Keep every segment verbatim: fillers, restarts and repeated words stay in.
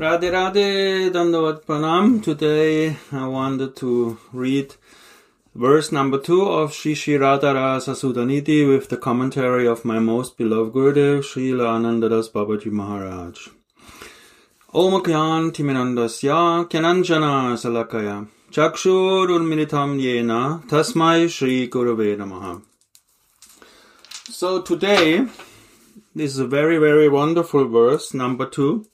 Radhe Radhe Dandavat Pranam. Today I wanted to read verse number two of Shri Shri Radha Rasa Sudhanidhi with the commentary of my most beloved Gurudev, Srila Anandadas Babaji Maharaj. Om Kyan Timenandasya Kyananjana Salakaya Chakshur Unmilitam Yena Tasmai Shri Gurave Namaha. So today, this is a very very wonderful verse, number two.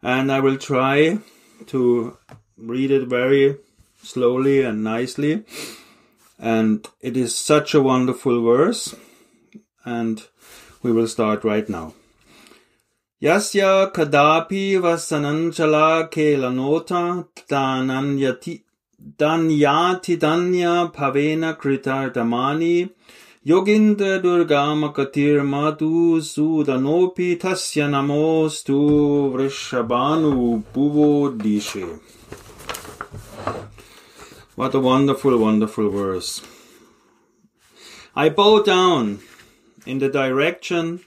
And I will try to read it very slowly and nicely. And it is such a wonderful verse. And we will start right now. Yasya kadapi vasananjala kelanota dananyati danyati danya pavena kritar damani Yoginda Durga Makatir Madhu Sudanopi Tasya Namostu Vrishabhanu Bhuvodishe. What a wonderful, wonderful verse. I bow down in the direction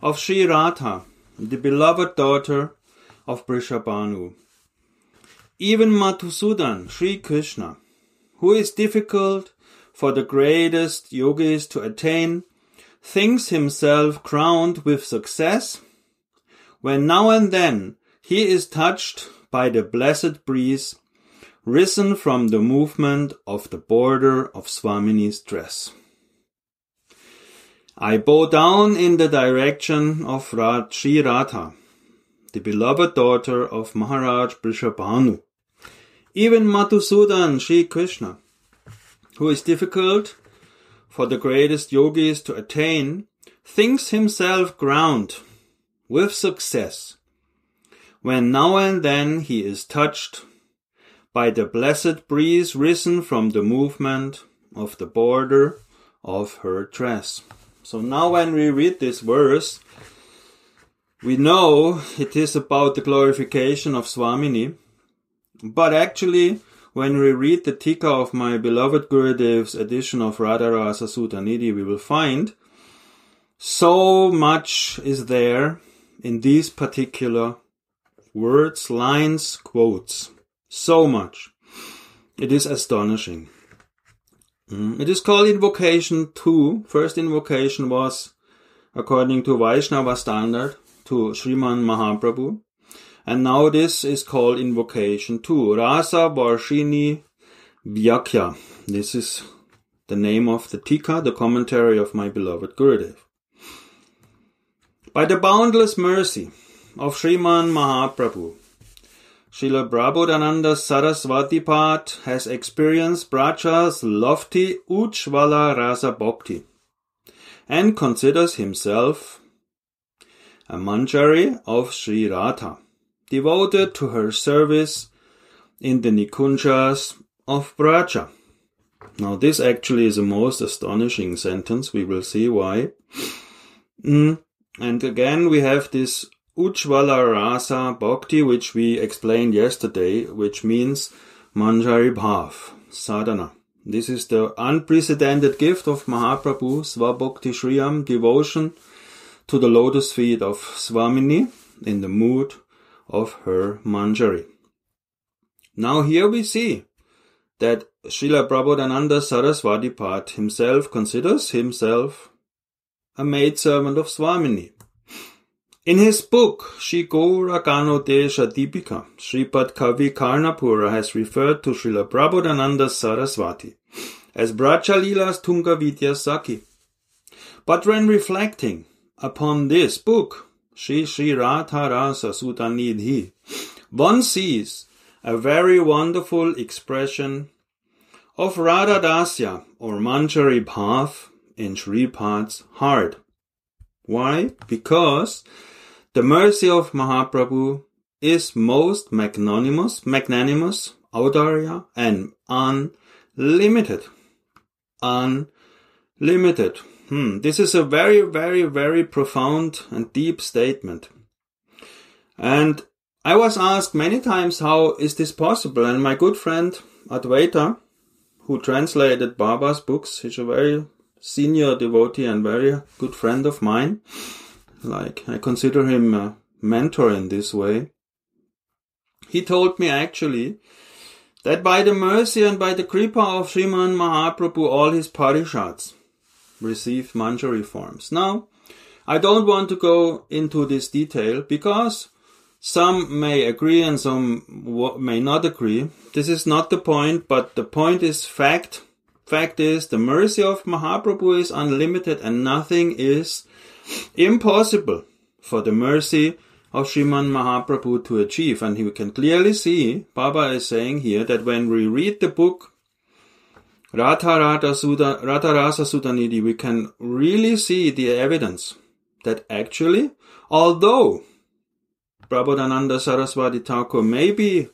of Shri Radha, the beloved daughter of Vrishabhanu. Even Madhusudan, Shri Krishna, who is difficult for the greatest yogis to attain, thinks himself crowned with success, when now and then he is touched by the blessed breeze risen from the movement of the border of Swamini's dress. I bow down in the direction of Shri Radha, the beloved daughter of Maharaj Vrishabhanu. Even Madhusudan, Shri Krishna, who is difficult for the greatest yogis to attain, thinks himself crowned with success, when now and then he is touched by the blessed breeze risen from the movement of the border of her dress. So now when we read this verse, we know it is about the glorification of Swamini, but actually, when we read the Tika of my beloved Gurudev's edition of Radha Rasa Sudhanidhi, we will find so much is there in these particular words, lines, quotes. So much. It is astonishing. It is called invocation two. First invocation was, according to Vaishnava standard, to Sriman Mahaprabhu. And now this is called invocation two, Rasa Varshini Vyakya. This is the name of the Tika, the commentary of my beloved Gurudev. By the boundless mercy of Sriman Mahaprabhu, Srila Prabodhananda Sarasvati Pad has experienced Pracha's lofty Ujjvala Rasa Bhakti and considers himself a manjari of Sri Radha, devoted to her service in the Nikunjas of Braja. Now this actually is a most astonishing sentence. We will see why. Mm. And again we have this Ujjvala Rasa Bhakti, which we explained yesterday, which means Manjari Bhav, Sadhana. This is the unprecedented gift of Mahaprabhu, Svabhakti Shriyam, devotion to the lotus feet of Swamini in the mood of her manjari. Now here we see that Srila Prabodhananda Sarasvati Pad himself considers himself a maidservant of Swamini. In his book, Shri Gauraganoddesha Dipika, Sripad Kavi Karnapura has referred to Srila Prabodhananda Sarasvati as Brajalila's Tungavidya Saki. But when reflecting upon this book, Shri Shri Radha Rasa Sudhanidhi, one sees a very wonderful expression of Radha Dasya or Manjari Bhav in Sripad's heart. Why? Because the mercy of Mahaprabhu is most magnanimous, magnanimous, audarya, and unlimited. Unlimited. Hmm. This is a very, very, very profound and deep statement. And I was asked many times, how is this possible? And my good friend Advaita, who translated Baba's books, he's a very senior devotee and very good friend of mine. Like, I consider him a mentor in this way. He told me actually that by the mercy and by the kripa of Sriman Mahaprabhu, all his parishats receive manjari forms. Now, I don't want to go into this detail because some may agree and some may not agree. This is not the point, but the point is fact. Fact is, the mercy of Mahaprabhu is unlimited and nothing is impossible for the mercy of Sriman Mahaprabhu to achieve. And you can clearly see, Baba is saying here, that when we read the book Radha Rasa Sudhanidhi, we can really see the evidence that actually, although Prabodhananda Sarasvati Thakur may be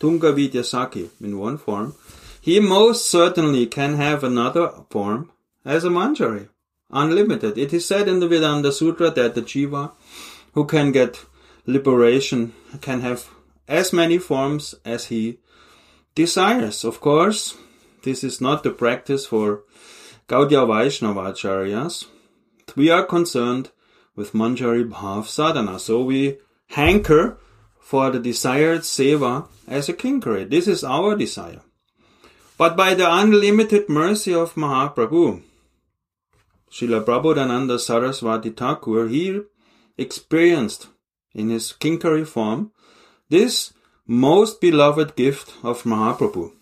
Tunga Vidya Saki in one form, he most certainly can have another form as a manjari, unlimited. It is said in the Vedanta Sutra that the jiva who can get liberation can have as many forms as he desires. Of course, this is not the practice for Gaudiya Vaishnavacharyas. We are concerned with manjari bhav sadhana, so we hanker for the desired seva as a kinkari. This is our desire. But by the unlimited mercy of Mahaprabhu, Srila Prabodhananda Sarasvati Thakur, he experienced in his kinkari form this most beloved gift of Mahaprabhu.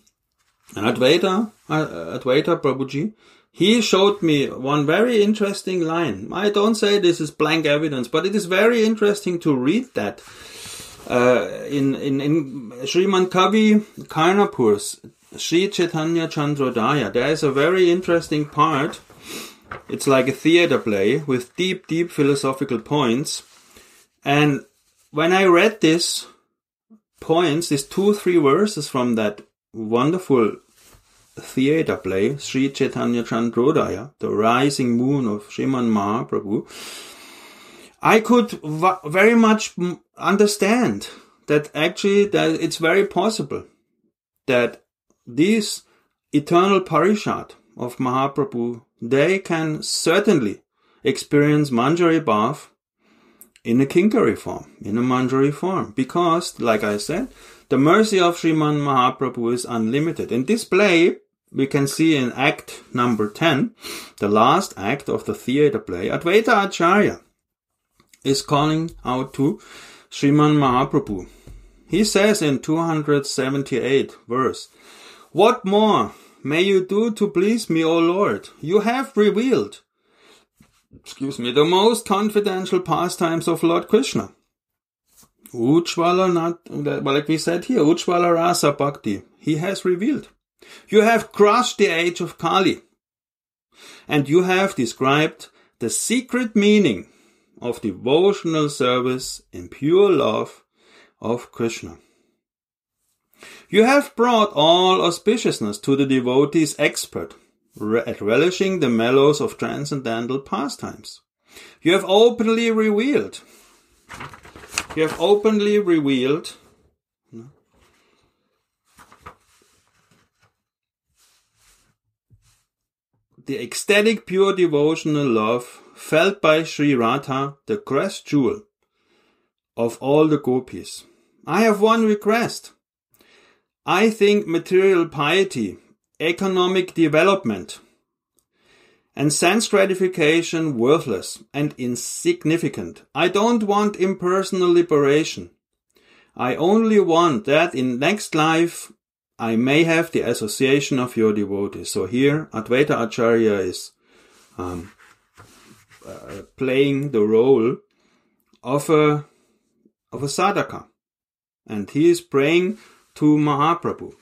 And Advaita, Advaita Prabhuji, he showed me one very interesting line. I don't say this is blank evidence, but it is very interesting to read that uh, in, in, in Srimad Kavi Karnapura's Shri Chaitanya Chandrodaya. There is a very interesting part. It's like a theater play with deep, deep philosophical points. And when I read these points, these two, three verses from that wonderful theater play, Shri Chaitanya Chandrodaya, the rising moon of Sriman Mahaprabhu, I could very much understand that actually that it's very possible that these eternal parishat of Mahaprabhu, they can certainly experience manjari bhav in a kinkari form, in a manjari form. Because, like I said, the mercy of Sriman Mahaprabhu is unlimited. In this play, we can see in act number ten, the last act of the theater play, Advaita Acharya is calling out to Sriman Mahaprabhu. He says in two hundred seventy-eighth verse, "What more may you do to please me, O Lord? You have revealed, excuse me, the most confidential pastimes of Lord Krishna. Ujjvala, not, like we said here, Ujjvala Rasa Bhakti, he has revealed. You have crushed the age of Kali, and you have described the secret meaning of devotional service in pure love of Krishna. You have brought all auspiciousness to the devotees expert at relishing the mellows of transcendental pastimes. You have openly revealed, you have openly revealed, the ecstatic pure devotional love felt by Sri Radha, the crest jewel of all the gopis. I have one request. I think material piety, economic development, and sense gratification worthless and insignificant. I don't want impersonal liberation. I only want that in next life I may have the association of your devotees." So here Advaita Acharya is um, uh, playing the role of a, of a sadhaka, and he is praying to Mahaprabhu.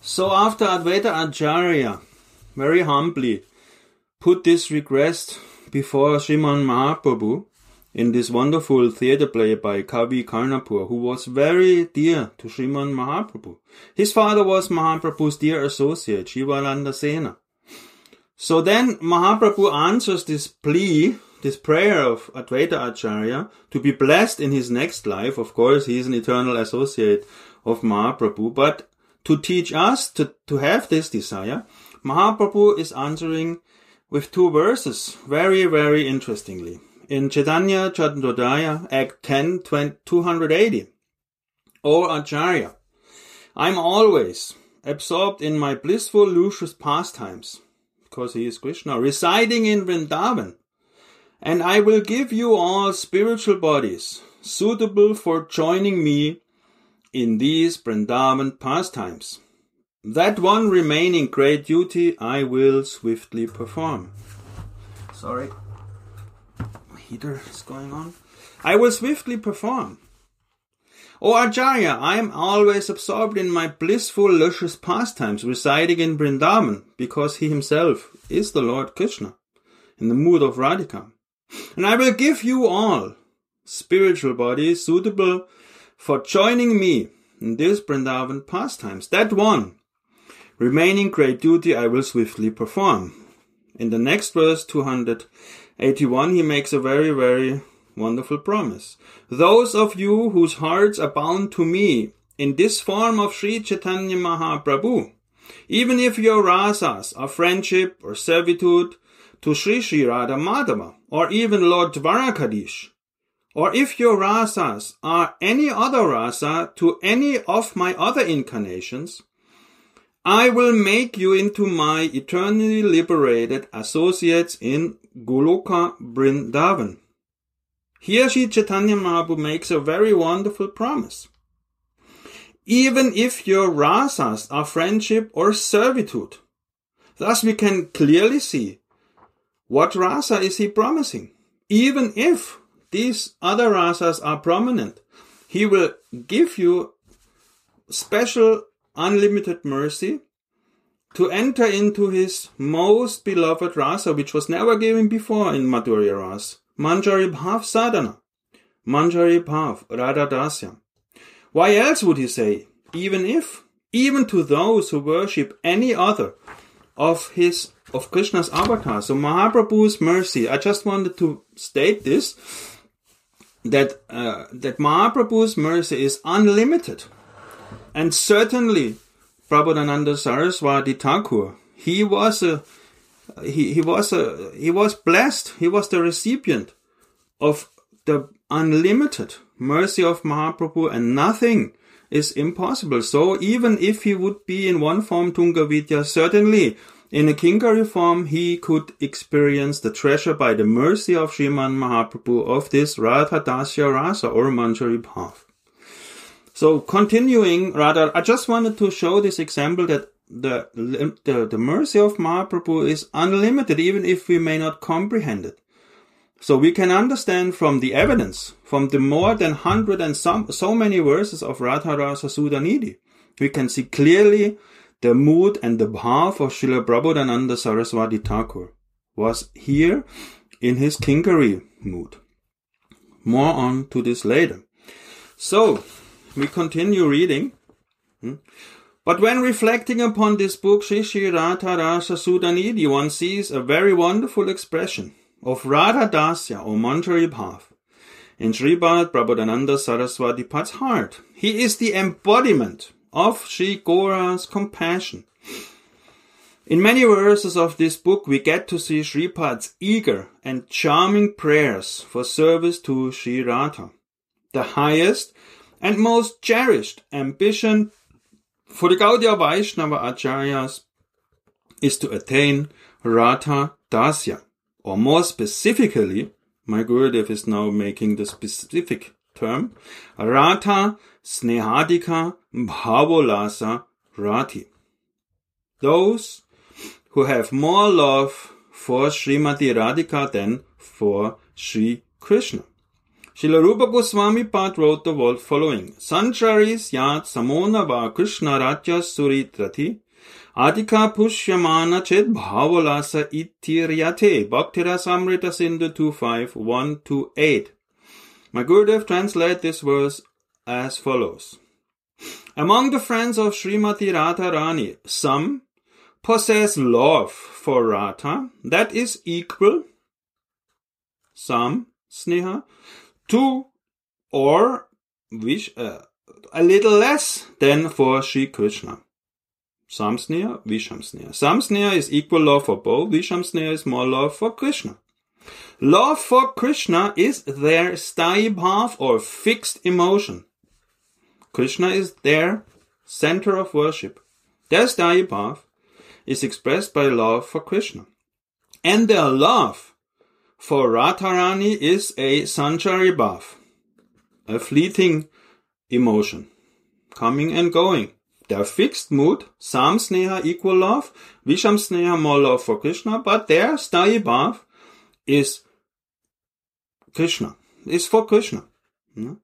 So after Advaita Acharya very humbly put this request before Sriman Mahaprabhu in this wonderful theater play by Kavi Karnapura, who was very dear to Sriman Mahaprabhu. His father was Mahaprabhu's dear associate, Jivananda Sena. So then Mahaprabhu answers this plea, this prayer of Advaita Acharya to be blessed in his next life. Of course, he is an eternal associate of Mahaprabhu, but to teach us to, to have this desire, Mahaprabhu is answering with two verses, very, very interestingly. in Chaitanya Chandrodaya, Act ten, two eighty. O Acharya, I am always absorbed in my blissful, luscious pastimes, because he is Krishna, residing in Vrindavan, and I will give you all spiritual bodies suitable for joining me in these Vrindavan pastimes. That one remaining great duty I will swiftly perform. Sorry, my heater is going on. I will swiftly perform. O Acharya, I am always absorbed in my blissful, luscious pastimes, residing in Vrindavan, because he himself is the Lord Krishna, in the mood of Radhika. And I will give you all spiritual bodies suitable for joining me in this Vrindavan pastimes. That one remaining great duty I will swiftly perform. In the next verse, two eighty-one, he makes a very, very wonderful promise. Those of you whose hearts are bound to me in this form of Sri Chaitanya Mahaprabhu, even if your rasas are friendship or servitude to Sri Sri Radha Madhava, or even Lord Dvarakadish, or if your rasas are any other rasa to any of my other incarnations, I will make you into my eternally liberated associates in Goloka Vrindavan. Here Sri Chaitanya Mahaprabhu makes a very wonderful promise. Even if your rasas are friendship or servitude. Thus we can clearly see what rasa is he promising. Even if these other rasas are prominent, he will give you special unlimited mercy to enter into his most beloved rasa, which was never given before in Madhurya Rasa, Manjari Bhav Sadhana, Manjari Bhav Radha Dasya. Why else would he say, even if, even to those who worship any other of his, of Krishna's avatars? So Mahaprabhu's mercy, I just wanted to state this, that, uh, that Mahaprabhu's mercy is unlimited. And certainly, Prabodhananda Sarasvati Thakur, he was a, he, he was a, he was blessed. He was the recipient of the unlimited mercy of Mahaprabhu, and nothing is impossible. So even if he would be in one form Tungavidya, certainly in a Kinkari form, he could experience the treasure by the mercy of Sriman Mahaprabhu of this Radha Dasya Rasa or Manjari Bhav. So continuing, rather, I just wanted to show this example that the, the the mercy of Mahaprabhu is unlimited, even if we may not comprehend it. So we can understand from the evidence, from the more than hundred and some so many verses of Radha Rasa Sudhanidhi, we can see clearly the mood and the bhav of Srila Prabodhananda Saraswati Thakur was here in his Kinkari mood. More on to this later. So we continue reading. But when reflecting upon this book, Shri Shri Radha Rasa Sudhanidhi, one sees a very wonderful expression of Radha Dasya or Manjari Bhav in Sripad Prabodhananda Saraswati Pat's heart. He is the embodiment of Sri Gaura's compassion. In many verses of this book, we get to see Sripad's eager and charming prayers for service to Shri Radha. The highest and most cherished ambition for the Gaudiya Vaishnava Acharyas is to attain Radha Dasya. Or more specifically, my Gurudev is now making the specific term, Radha Snehadika Bhavolasa Rati. Those who have more love for Srimati Radhika than for Sri Krishna. Srila Rupa Goswami Pad wrote the following: Sancharis yad samona va Krishna ratya suritrati adhika pushyamana chet bhavolasa itiryate bhaktira samrita sindhu two five, one to eight. My Gurudev translates this verse as follows: Among the friends of Srimati Radharani, some possess love for Radha that is equal, some sneha, to or wish uh, a little less than for Sri Krishna. Samsneha, Vishamsneha. Samsneha is equal love for both. Vishamsneha is more love for Krishna. Love for Krishna is their sthayi bhav or fixed emotion. Krishna is their center of worship. Their sthayi bhav is expressed by love for Krishna. And their love for Radharani is a sanchari bhav, a fleeting emotion, coming and going. Their fixed mood, sam sneha equal love, visham sneha more love for Krishna, but their sthayi bhav is Krishna, is for Krishna. No?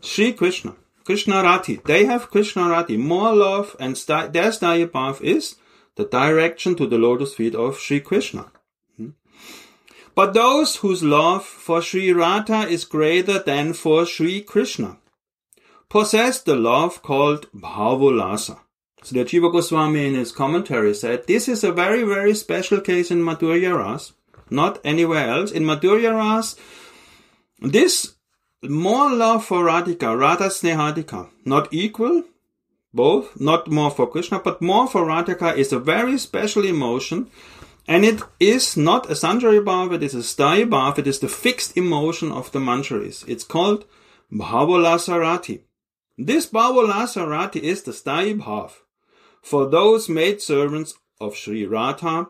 Shri Krishna, Krishna Rati, they have Krishna Rati, more love, and st- their sthayi bhav is the direction to the lotus feet of Shri Krishna. But those whose love for Shri Radha is greater than for Shri Krishna possess the love called bhavolasa. Srila Jiva Goswami in his commentary said, this is a very, very special case in Madhurya Rasa, not anywhere else. In Madhurya Rasa, this more love for Radhika, Radha Snehadika, not equal, both, not more for Krishna, but more for Radhika is a very special emotion. And it is not a sanchari bhav, it is a sthayi bhav, it is the fixed emotion of the mancharis. It's called bhavolasa rati. This bhavolasa rati is the sthayi bhav for those maidservants of Sri Radha,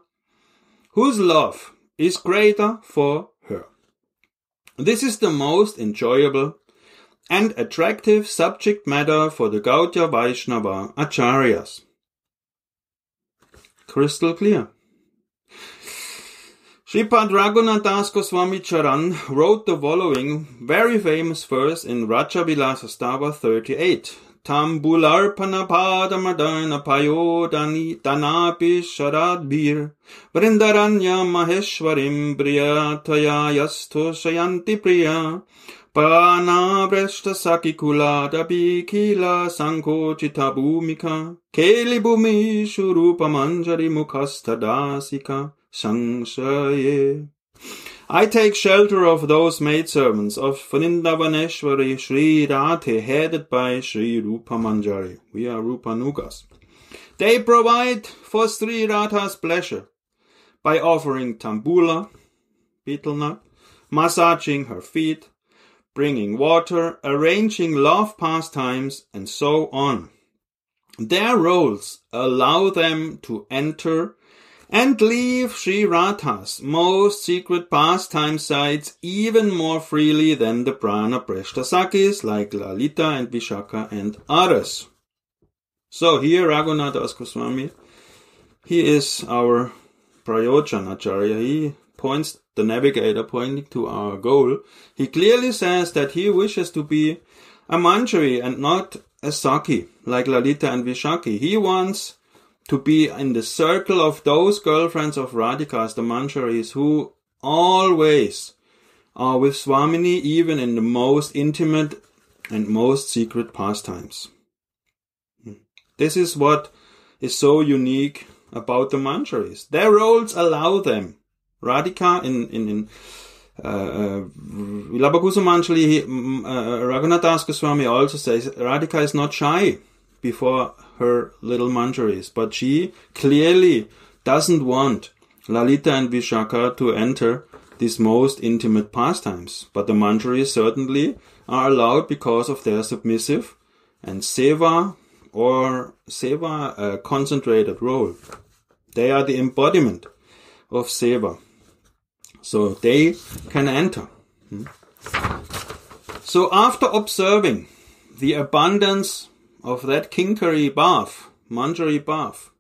whose love is greater for her. This is the most enjoyable and attractive subject matter for the Gaudiya Vaishnava acharyas. Crystal clear. Sripad Raghunadas Goswami Charan wrote the following very famous verse in Raja Vilasa Sastava thirty-eight. Tam bularpana padamadana payodani danapi sharadbir vrindaranya maheshwarim priya taya yasto shayanti priya pana vreshta sakikula dabikila sankochita bhumika keli bhumi shurupa manjari mukhastha dasika. I take shelter of those maidservants of Vrindavaneshwari Sri Radhe, headed by Sri Rupa Manjari. We are Rupanugas. They provide for Sri Radha's pleasure by offering tambula, betel nut, massaging her feet, bringing water, arranging love pastimes, and so on. Their roles allow them to enter and leave Sri Radha's most secret pastime sites even more freely than the prana prashtasakis like Lalita and Vishaka and others. So here Raghunadas Goswami, he is our Prayojana Acharya. He points, the navigator pointing to our goal. He clearly says that he wishes to be a manjari and not a saki like Lalita and Vishaki. He wants to be in the circle of those girlfriends of Radhikas, the mancharis, who always are with Swamini, even in the most intimate and most secret pastimes. This is what is so unique about the mancharis. Their roles allow them. Radhika in in, in uh, Vilapa Kusumanjali, uh, Raghunadas Goswami also says, Radhika is not shy before her little manjaris, but she clearly doesn't want Lalita and Vishaka to enter these most intimate pastimes. But the manjaris certainly are allowed because of their submissive and seva or seva uh, concentrated role. They are the embodiment of seva. So they can enter. So after observing the abundance of that kinkari bhav, manjari bhav,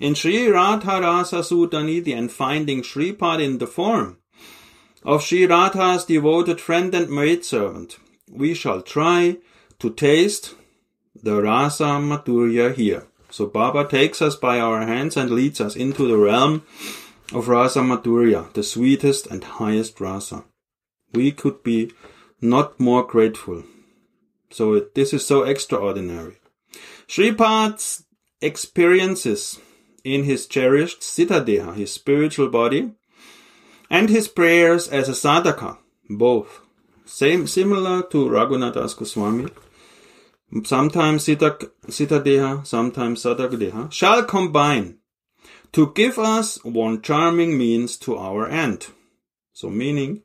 in Shri Radha Rasa Sudhanidhi, and finding Shripad in the form of Shri Radha's devoted friend and maidservant, we shall try to taste the Rasa Madhurya here. So Baba takes us by our hands and leads us into the realm of Rasa Madhurya, the sweetest and highest Rasa. We could be not more grateful. So it, this is so extraordinary. Sripad's experiences in his cherished Siddhadeha, his spiritual body, and his prayers as a sadhaka, both same, similar to Raghunadas Goswami, sometimes Siddha, Siddhadeha, sometimes Sadhakadeha, shall combine to give us one charming means to our end. So meaning,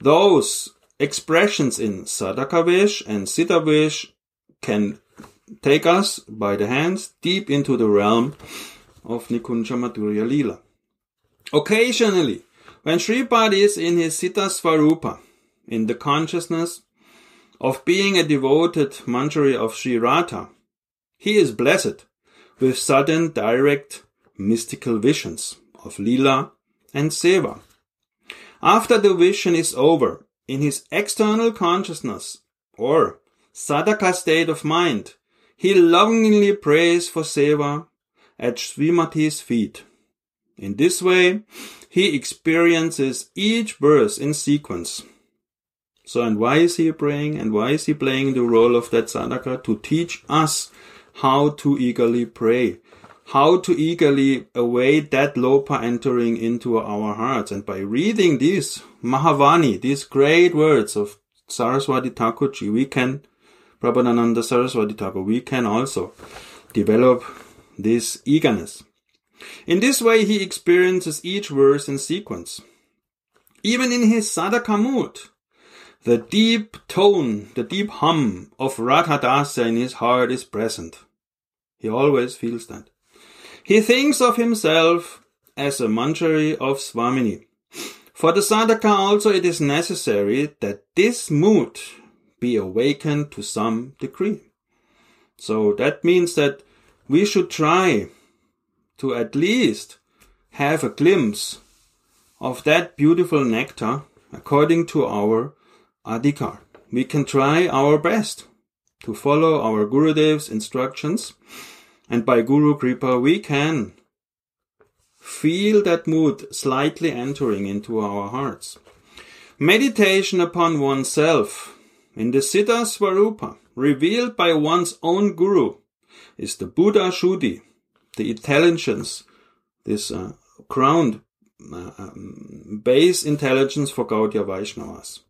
those expressions in Sadakavish and Siddhavish can take us by the hands deep into the realm of Nikunja Madhurya Leela. Occasionally, when Shripad is in his Siddha Svarupa, in the consciousness of being a devoted manjari of Sri Radha, he is blessed with sudden direct mystical visions of Leela and Seva. After the vision is over, in his external consciousness or sadhaka state of mind, he longingly prays for Seva at Srimati's feet. In this way, he experiences each verse in sequence. So, and why is he praying? And why is he playing the role of that sadhaka? To teach us how to eagerly pray, how to eagerly await that lopa entering into our hearts. And by reading these Mahavani, these great words of Saraswati Thakurji, we can, Prabodhananda Saraswati Thakur, we can also develop this eagerness. In this way, he experiences each verse in sequence. Even in his sadhaka mood, the deep tone, the deep hum of Radhadasa in his heart is present. He always feels that. He thinks of himself as a manjari of Swamini. For the sadhaka also it is necessary that this mood be awakened to some degree. So that means that we should try to at least have a glimpse of that beautiful nectar according to our adhikar. We can try our best to follow our Gurudev's instructions, and by Guru Kripa we can feel that mood slightly entering into our hearts. Meditation upon oneself in the Siddha Svarupa, revealed by one's own Guru, is the Buddha Shuddhi, the intelligence, this uh, ground uh, um, base intelligence for Gaudiya Vaishnavas.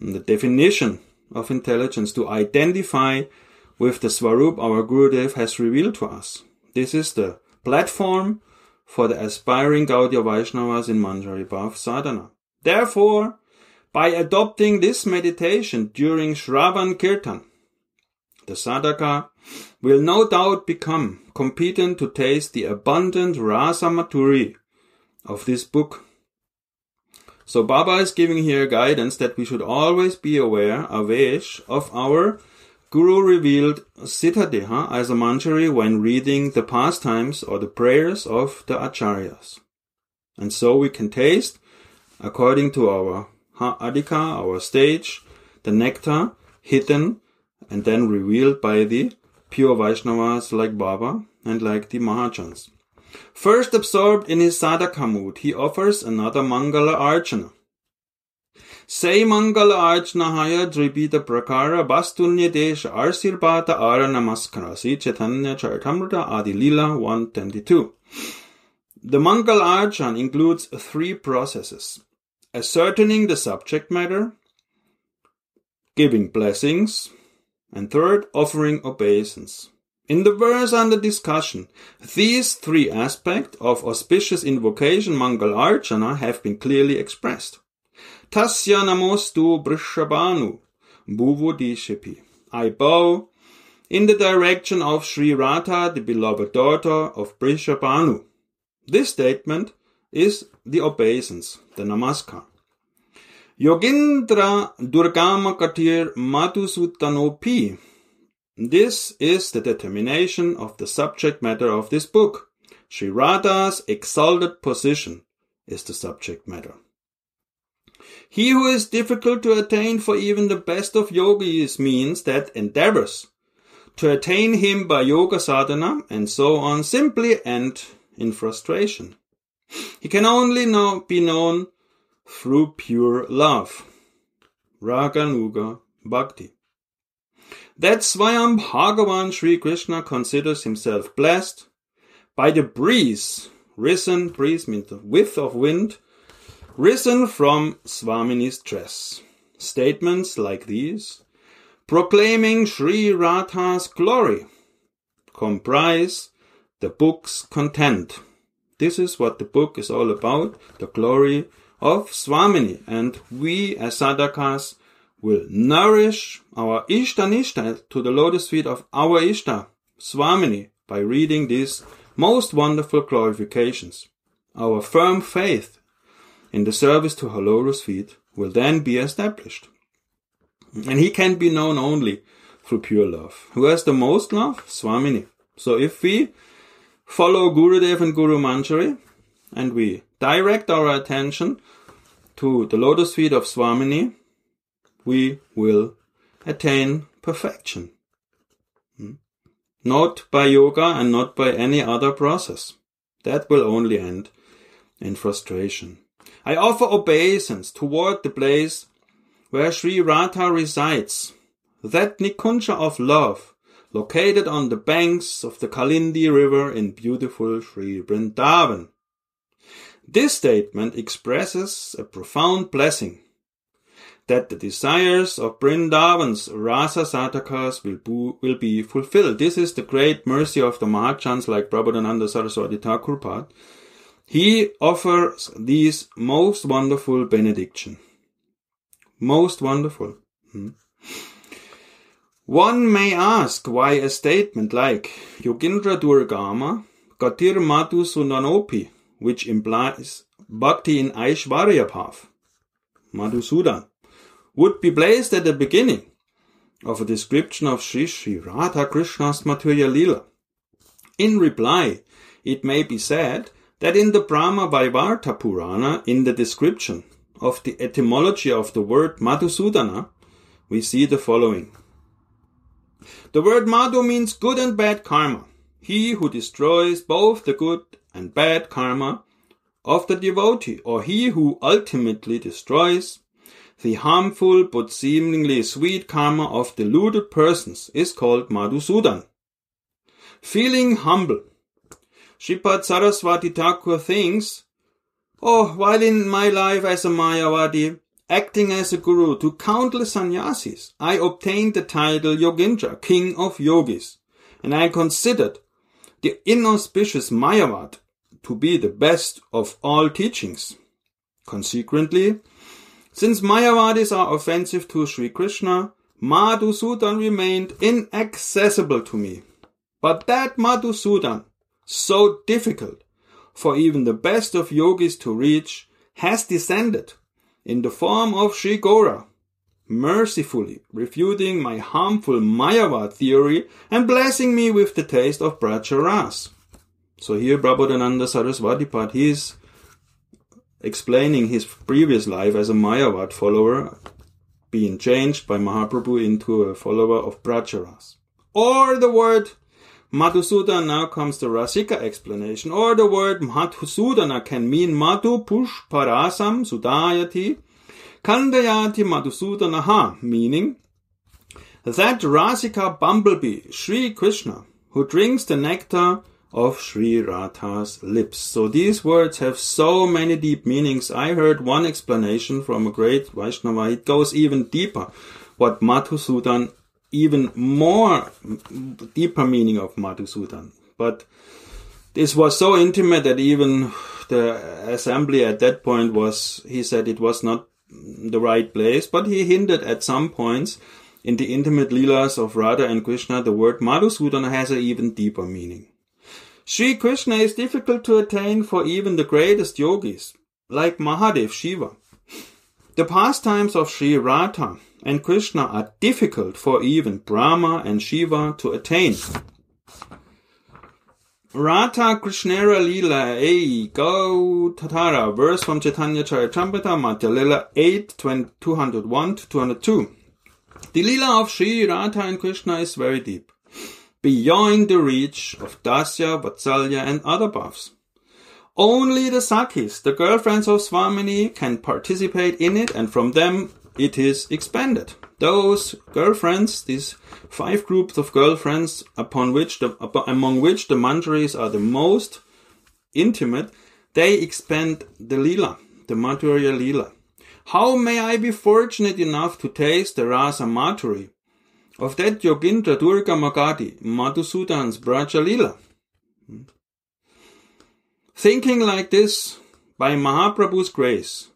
And the definition of intelligence to identify with the Swarup our Gurudev has revealed to us. This is the platform for the aspiring Gaudiya Vaishnavas in Manjari Bhav Sadhana. Therefore, by adopting this meditation during Shravan Kirtan, the sadhaka will no doubt become competent to taste the abundant rasa maturi of this book. So Baba is giving here guidance that we should always be aware, avesh, of our Guru-revealed siddhadeha as a manjari when reading the pastimes or the prayers of the acharyas. And so we can taste, according to our adhika, our stage, the nectar hidden and then revealed by the pure Vaishnavas like Baba and like the Mahajans. First absorbed in his sadhaka mood, he offers another Mangala Archana. Say Mangala Archana Haya Dribita Prakara Bastunya Desha Arsirbata Ara Namaskara. See Chaitanya Charitamrita Adi Lila one twenty-two. The Mangala Archana includes three processes: ascertaining the subject matter, giving blessings, and third, offering obeisance. In the verse under discussion, these three aspects of auspicious invocation Mangal Archana have been clearly expressed. Tasya namostu brishabhanu bhuvodishipi. I bow in the direction of Sri Radha, the beloved daughter of Brishabhanu. This statement is the obeisance, the namaskar. Yogindra Durgama Katir Madhusutanopi. This is the determination of the subject matter of this book. Sri Radha's exalted position is the subject matter. He who is difficult to attain for even the best of yogis means that endeavors to attain him by yoga sadhana and so on simply end in frustration. He can only now be known through pure love, Raganuga Bhakti. That's why Bhagavan Sri Krishna considers himself blessed by the breeze, risen, breeze means the width of wind, risen from Swamini's dress. Statements like these, proclaiming Sri Radha's glory, comprise the book's content. This is what the book is all about, the glory of Swamini, and we as sadhakas will nourish our Ishta Nishta to the lotus feet of our Ishta, Swamini, by reading these most wonderful glorifications. Our firm faith in the service to her lotus feet will then be established. And he can be known only through pure love. Who has the most love? Swamini. So if we follow Gurudev and Guru Manjari, and we direct our attention to the lotus feet of Swamini, we will attain perfection. Not by yoga and not by any other process. That will only end in frustration. I offer obeisance toward the place where Sri Radha resides, that Nikunja of love, located on the banks of the Kalindi river in beautiful Sri Vrindavan. This statement expresses a profound blessing, that the desires of Vrindavan's Rasa Sadhakas will, will be fulfilled. This is the great mercy of the Mahajans like Prabodhananda Saraswati Thakur Pad. He offers these most wonderful benediction. Most wonderful. Hmm. One may ask why a statement like Yogindra Durgama Gatir Madhu Sundanopi, which implies bhakti in Aishwarya path, Madhusudan, would be placed at the beginning of a description of Shri Shri Radha Krishna's Mathurya Leela. In reply, it may be said that in the Brahma Vaivarta Purana, in the description of the etymology of the word Madhusudana, we see the following. The word Madhu means good and bad karma. He who destroys both the good and bad karma of the devotee, or he who ultimately destroys the harmful but seemingly sweet karma of deluded persons, is called Madhusudan. Feeling humble, Sripad Saraswati Thakur thinks, oh, while in my life as a Mayavadi, acting as a guru to countless sannyasis, I obtained the title Yogindra, king of yogis, and I considered the inauspicious Mayavad to be the best of all teachings. Consequently, since Mayavadis are offensive to Sri Krishna, Madhusudan remained inaccessible to me. But that Madhusudan, so difficult for even the best of yogis to reach, has descended in the form of Sri Gaura, mercifully refuting my harmful Mayavad theory and blessing me with the taste of Pracharas. So here Prabodhananda Saraswati Pad, he is explaining his previous life as a Mayavad follower, being changed by Mahaprabhu into a follower of Pracharas. Or the word Madhusudan, now comes the Rasika explanation, or the word Madhusudana can mean Madhu Pushparasam Sudayati Kandayati Madhusudanaha, meaning that Rasika bumblebee, Sri Krishna, who drinks the nectar of Sri Radha's lips. So these words have so many deep meanings. I heard one explanation from a great Vaishnava. It goes even deeper, what Madhusudan, even more deeper meaning of Madhusudan. But this was so intimate that even the assembly at that point was, he said it was not the right place, but he hinted at some points in the intimate Leelas of Radha and Krishna, the word Madhusudan has an even deeper meaning. Sri Krishna is difficult to attain for even the greatest yogis, like Mahadev Shiva. The pastimes of Sri Radha and Krishna are difficult for even Brahma and Shiva to attain. Radha Krishnera Leela Ei Gautatara, verse from Chaitanya Charitamrita, Madhya Leela eight, two oh one to two oh two. The Leela of Sri Radha and Krishna is very deep, beyond the reach of Dasya, Vatsalya and other buffs. Only the Sakhis, the girlfriends of Swamini, can participate in it, and from them it is expanded. Those girlfriends, these five groups of girlfriends upon which the, among which the Manjaris are the most intimate, they expand the Leela, the Mathurya Leela. How may I be fortunate enough to taste the Rasa Mathuri of that Yogindra Durga Magadi, Madhusudan's Braja Leela? Thinking like this, by Mahaprabhu's grace,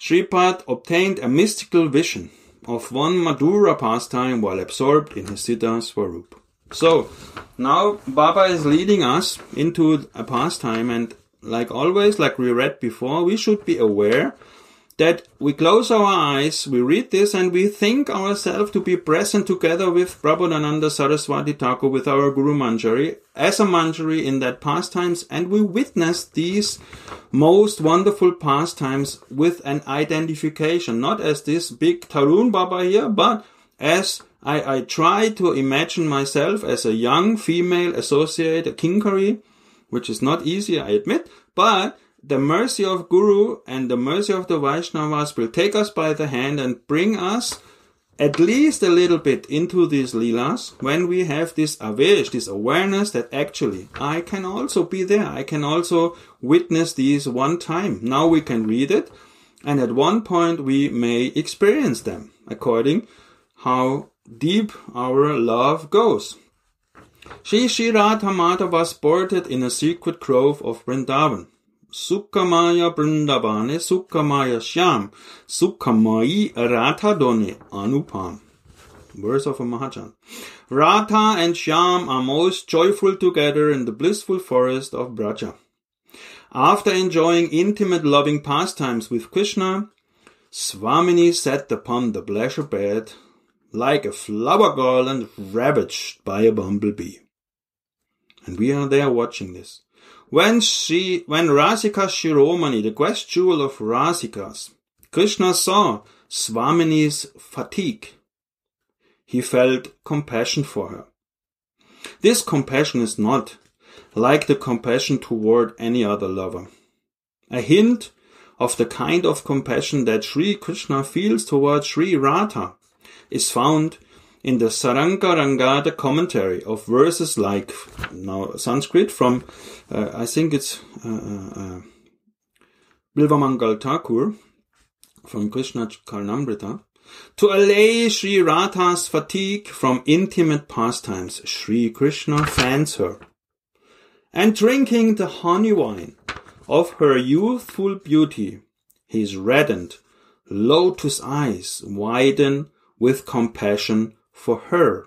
Sripad obtained a mystical vision of one Madhura pastime while absorbed in his Siddha Swarup. So, now Baba is leading us into a pastime, and like always, like we read before, we should be aware that we close our eyes, we read this, and we think ourselves to be present together with Prabodhananda Saraswati Thakur, with our Guru Manjari, as a Manjari in that pastimes, and we witness these most wonderful pastimes with an identification, not as this big Tarun Baba here, but as I, I try to imagine myself as a young female associate, a Kinkari, which is not easy, I admit, but the mercy of Guru and the mercy of the Vaishnavas will take us by the hand and bring us at least a little bit into these Leelas when we have this avesh, this awareness that actually I can also be there. I can also witness these one time. Now we can read it, and at one point we may experience them according how deep our love goes. Shri Shri Radha Mata was sported in a secret grove of Vrindavan. Sukhamaya Brindavane, Sukhamaya Shyam, Sukhamai Ratadone Anupam. Verse of a Mahajan. Radha and Shyam are most joyful together in the blissful forest of Braja. After enjoying intimate loving pastimes with Krishna, Swamini sat upon the pleasure bed like a flower garland ravaged by a bumblebee. And we are there watching this. When she, when Rasika Shiromani, the quest jewel of Rasikas, Krishna saw Swamini's fatigue, he felt compassion for her. This compassion is not like the compassion toward any other lover. A hint of the kind of compassion that Sri Krishna feels toward Sri Radha is found in the Sarangarangada commentary of verses like, now Sanskrit from, uh, I think it's uh, uh, Bilvamangal Thakur from Krishna Karnamrita, to allay Sri Radha's fatigue from intimate pastimes, Sri Krishna fans her, and drinking the honey wine of her youthful beauty, his reddened lotus eyes widen with compassion for her.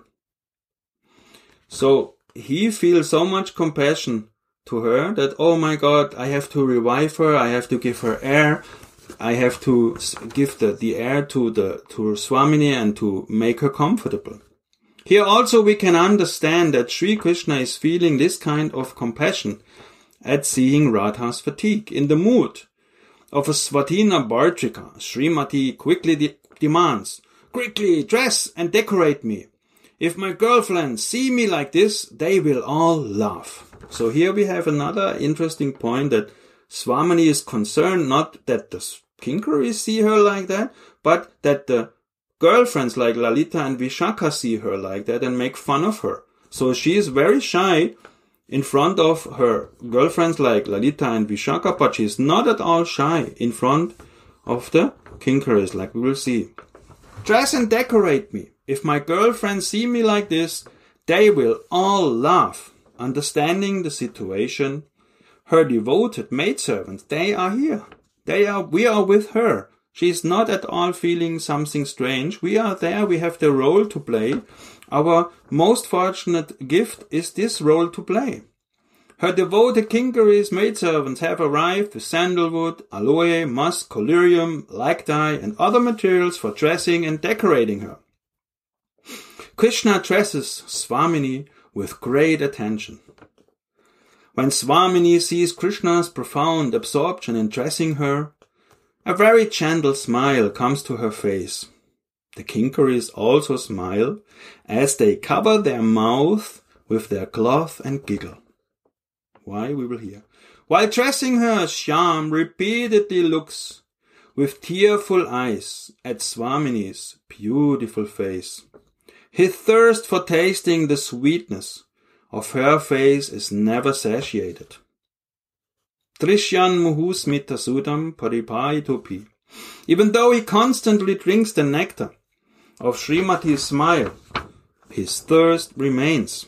So he feels so much compassion to her that, oh my God, I have to revive her, I have to give her air, I have to give the, the air to the to Swamini and to make her comfortable. Here also we can understand that Sri Krishna is feeling this kind of compassion at seeing Radha's fatigue. In the mood of a Svatina Bhartrika, Srimati quickly de- demands, "Quickly dress and decorate me. If my girlfriends see me like this, they will all laugh." So here we have another interesting point that Swamini is concerned not that the Kinkaris see her like that, but that the girlfriends like Lalita and Vishaka see her like that and make fun of her. So she is very shy in front of her girlfriends like Lalita and Vishaka, but she is not at all shy in front of the Kinkaris, like we will see. "Dress and decorate me. If my girlfriends see me like this, they will all laugh." Understanding the situation, her devoted maidservants, they are here. They are, we are with her. She is not at all feeling something strange. We are there. We have the role to play. Our most fortunate gift is this role to play. Her devoted Kinkaris maidservants have arrived with sandalwood, aloe, musk, collyrium, lacti, and other materials for dressing and decorating her. Krishna dresses Swamini with great attention. When Swamini sees Krishna's profound absorption in dressing her, a very gentle smile comes to her face. The Kinkaris also smile as they cover their mouth with their cloth and giggle. Why, we will hear. While dressing her, Shyam repeatedly looks with tearful eyes at Swamini's beautiful face. His thirst for tasting the sweetness of her face is never satiated. Trishyan muhusmita sudam paripayitopi. Even though he constantly drinks the nectar of Srimati's smile, his thirst remains.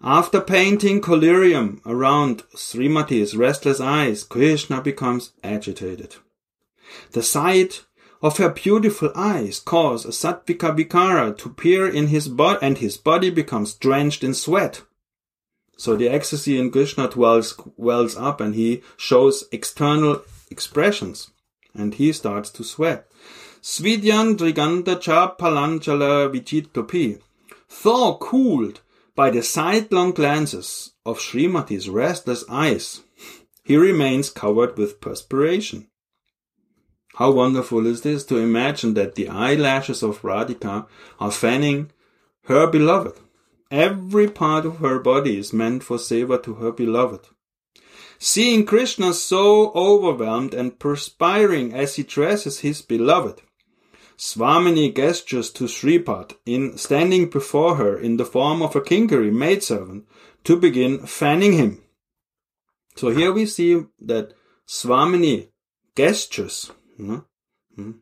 After painting collyrium around Srimati's restless eyes, Krishna becomes agitated. The sight of her beautiful eyes cause a sattvika vikara to appear in his body, and his body becomes drenched in sweat. So the ecstasy in Krishna wells, wells up, and he shows external expressions, and he starts to sweat. Svidyan driganta cha palanjala vichitopi. Thaw cooled by the sidelong glances of Srimati's restless eyes, he remains covered with perspiration. How wonderful is this, to imagine that the eyelashes of Radhika are fanning her beloved. Every part of her body is meant for seva to her beloved. Seeing Krishna so overwhelmed and perspiring as he dresses his beloved, Swamini gestures to Sripad in standing before her in the form of a kinkari maidservant to begin fanning him. So here we see that Swamini gestures. Mm -hmm.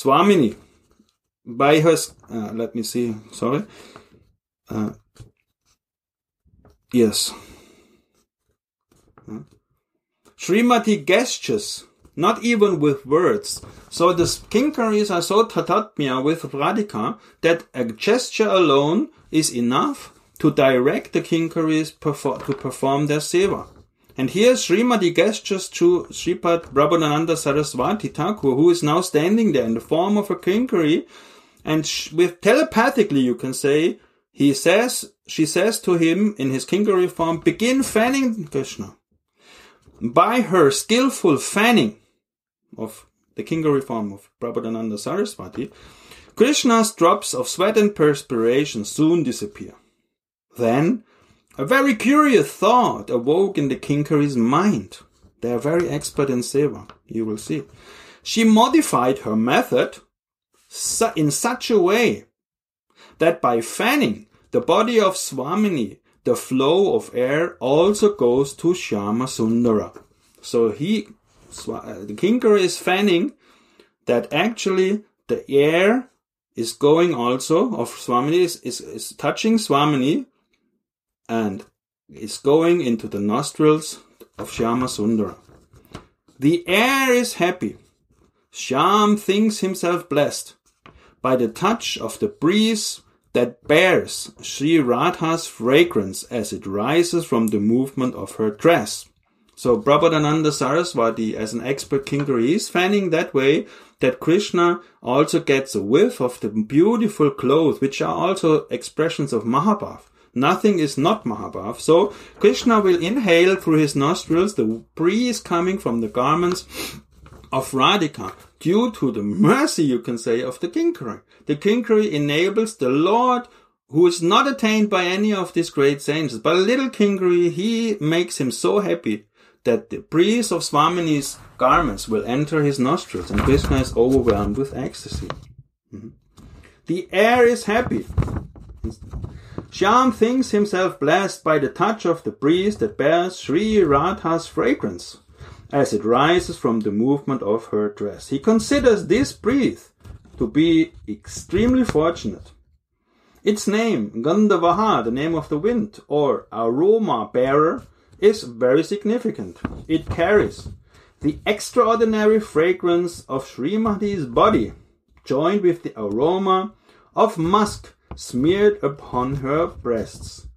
Swamini, by her, uh, let me see, sorry. Uh, yes. Mm. Srimati gestures, not even with words. So the kinkaris are so tatatmya with Radhika that a gesture alone is enough to direct the kinkaris perfor to perform their seva. And here Srimati gestures to Sripad Prabodhananda Sarasvati Thakur, who is now standing there in the form of a kinkari, and with telepathically, you can say, he says, she says to him in his kinkari form, begin fanning Krishna. By her skillful fanning of the kinkari form of Prabodhananda Sarasvati, Krishna's drops of sweat and perspiration soon disappear. Then, a very curious thought awoke in the kinkari's mind. They are very expert in seva, you will see. She modified her method in such a way that by fanning the body of Swamini, the flow of air also goes to Shyama Sundara. So he, the kinkari is fanning that actually the air is going also of Swamini, is, is, is touching Swamini, and is going into the nostrils of Shyama Sundara. The air is happy. Shyam thinks himself blessed by the touch of the breeze that bears Sri Radha's fragrance as it rises from the movement of her dress. So Prabodhananda Sarasvati, as an expert kinkari, is fanning that way that Krishna also gets a whiff of the beautiful clothes, which are also expressions of Mahabhav. Nothing is not Mahabhav. So Krishna will inhale through his nostrils the breeze coming from the garments of Radhika due to the mercy, you can say, of the kinkari. The kinkari enables the Lord, who is not attained by any of these great saints, but a little kinkari, he makes him so happy that the breeze of Swamini's garments will enter his nostrils, and Krishna is overwhelmed with ecstasy. Mm-hmm. The air is happy. Shyam thinks himself blessed by the touch of the breeze that bears Sri Radha's fragrance as it rises from the movement of her dress. He considers this breeze to be extremely fortunate. Its name, Gandavaha, the name of the wind, or aroma bearer, is very significant. It carries the extraordinary fragrance of Srimati's body, joined with the aroma of musk smeared upon her breasts.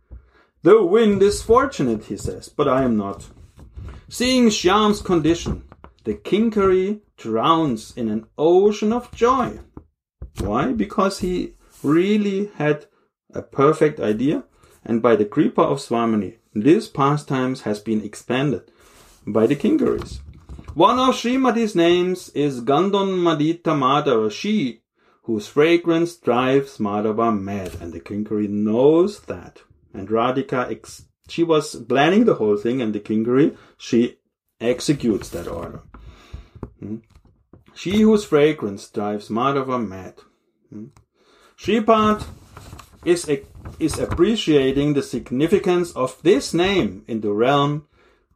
The wind is fortunate, he says, but I am not. Seeing Shyam's condition, the kinkari drowns in an ocean of joy. Why? Because he really had a perfect idea, and by the Kripa of Swamini, this pastimes has been expanded by the kinkaris. One of Srimati's names is Gandon Madita Madhava, she whose fragrance drives Madhava mad. And the kinkari knows that. And Radhika, ex she was planning the whole thing, and the kinkari, she executes that order. Hmm? She whose fragrance drives Madhava mad. Hmm? Sripad is, is appreciating the significance of this name in the realm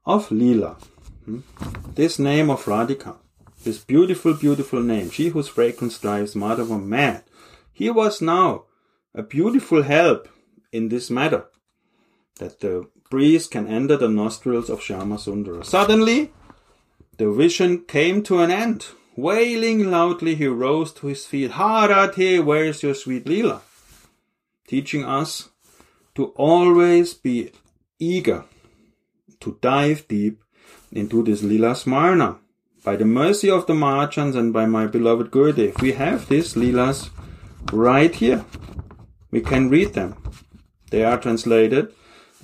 of Leela. Hmm? This name of Radhika. This beautiful, beautiful name, she whose fragrance drives Madhava mad. He was now a beautiful help in this matter, that the breeze can enter the nostrils of Shyama Sundara. Suddenly, The vision came to an end. Wailing loudly, he rose to his feet. Harathe, where is your sweet Leela? Teaching us to always be eager to dive deep into this Leela Smarna. By the mercy of the Mahajans and by my beloved Gurudev, we have these Leelas right here. We can read them. They are translated.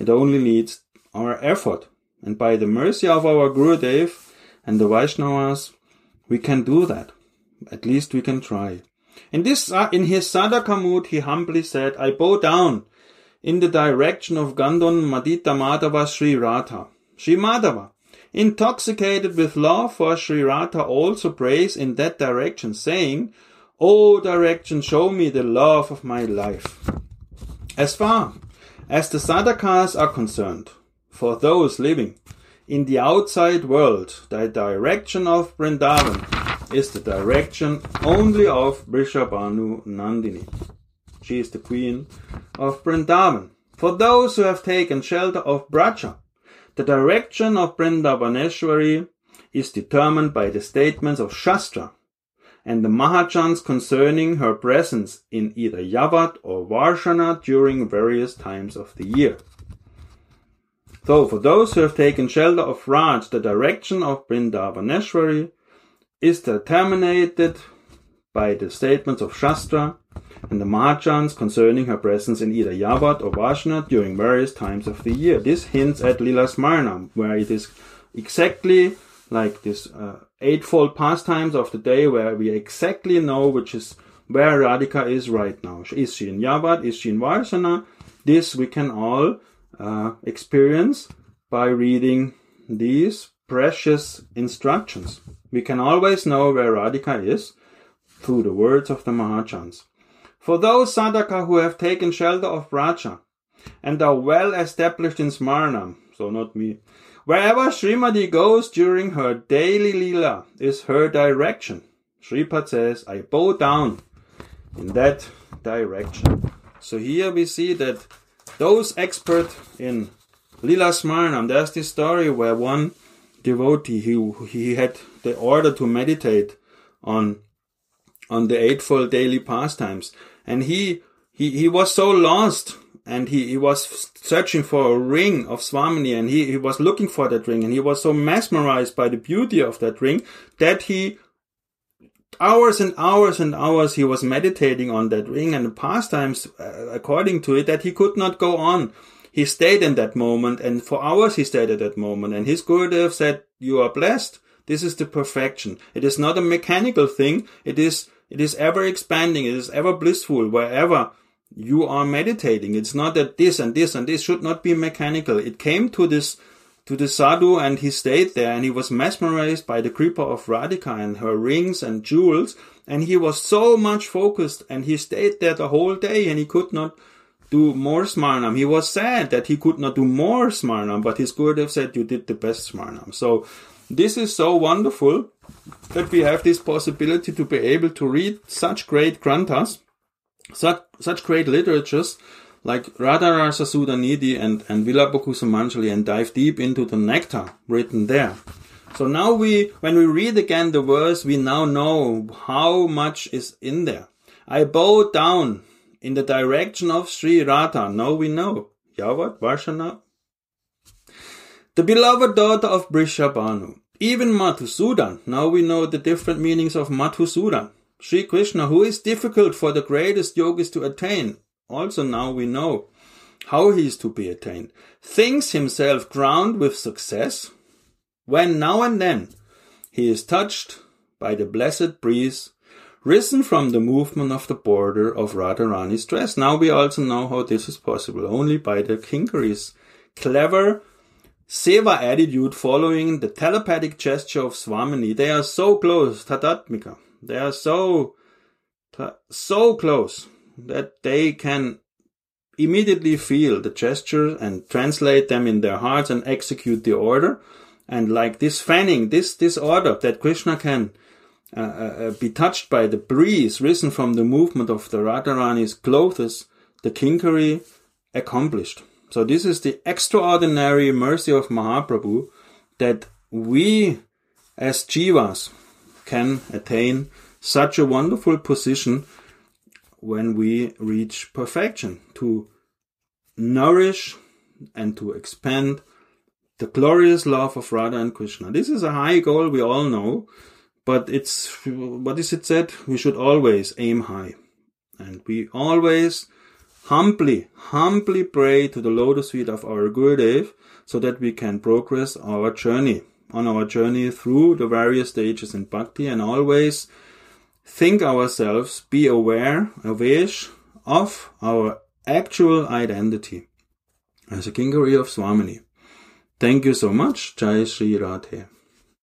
It only needs our effort. And by the mercy of our Gurudev and the Vaishnavas, we can do that. At least we can try. In this, in his sadhaka mood, he humbly said, I bow down in the direction of Gandon Madhita Madhava Sri Radha. Sri Madhava, intoxicated with love for Sri Radha, also prays in that direction, saying, O direction, show me the love of my life. As far as the sadhakas are concerned, for those living in the outside world, the direction of Vrindavan is the direction only of Vrishabhanu Nandini. She is the queen of Vrindavan. For those who have taken shelter of Braja, the direction of Vrindavaneshwari is determined by the statements of Shastra and the Mahajans concerning her presence in either Yavat or Varshana during various times of the year. So, for those who have taken shelter of Raj, the direction of Vrindavaneshwari is determined by the statements of Shastra and the Mahajans concerning her presence in either Yavat or Varshana during various times of the year. This hints at Lila Smarna, where it is exactly like this uh, eightfold pastimes of the day, where we exactly know which is where Radhika is right now. Is she in Yavat? Is she in Varshana? This we can all uh, experience by reading these precious instructions. We can always know where Radhika is through the words of the Mahajans. For those sadhaka who have taken shelter of Braja and are well established in Smarna, so not me, wherever Srimadi goes during her daily Leela is her direction. Sripad says, I bow down in that direction. So here we see that those expert in Leela Smarna, there's this story where one devotee, he, he had the order to meditate on, on the eightfold daily pastimes. And he, he, he was so lost, and he, he was searching for a ring of Swamini, and he, he was looking for that ring, and he was so mesmerized by the beauty of that ring that he, hours and hours and hours, he was meditating on that ring and the pastimes uh, according to it, that he could not go on. He stayed in that moment, and for hours he stayed at that moment, and his Gurudev said, you are blessed. This is the perfection. It is not a mechanical thing. It is It is ever expanding. It is ever blissful wherever you are meditating. It's not that this and this and this should not be mechanical. It came to this, to the sadhu, and he stayed there, and he was mesmerized by the Kripa of Radhika and her rings and jewels. And he was so much focused, and he stayed there the whole day, and he could not do more Smarnam. He was sad that he could not do more Smarnam, but his Gurudev said, you did the best Smarnam. So this is so wonderful that we have this possibility to be able to read such great granthas, such, such great literatures like Radha Rasa Sudhanidhi and, and Vilapa Kusumanjali, and dive deep into the nectar written there. So now we, when we read again the verse, we now know how much is in there. I bow down in the direction of Sri Radha. Now we know. Yavat, Varshana. The beloved daughter of Vrishabhanu. Even Madhusudan, now we know the different meanings of Madhusudan. Sri Krishna, who is difficult for the greatest yogis to attain, also now we know how he is to be attained, thinks himself crowned with success when now and then he is touched by the blessed breeze risen from the movement of the border of Radharani's dress. Now we also know how this is possible, only by the Kinkari's clever seva attitude following the telepathic gesture of Swamini. They are so close, tadatmika. They are so, so close that they can immediately feel the gestures and translate them in their hearts and execute the order. And like this fanning, this, this order that Krishna can uh, uh, be touched by the breeze risen from the movement of the Radharani's clothes, the Kinkari accomplished. So this is the extraordinary mercy of Mahaprabhu, that we as jivas can attain such a wonderful position when we reach perfection, to nourish and to expand the glorious love of Radha and Krishna. This is a high goal, we all know, but it's, what is it said? We should always aim high. And we always humbly, humbly pray to the lotus feet of our Gurudev so that we can progress our journey, on our journey through the various stages in bhakti, and always think ourselves, be aware, avish, of our actual identity as a Kinkari of Swamini. Thank you so much. Jai Shri Radhe.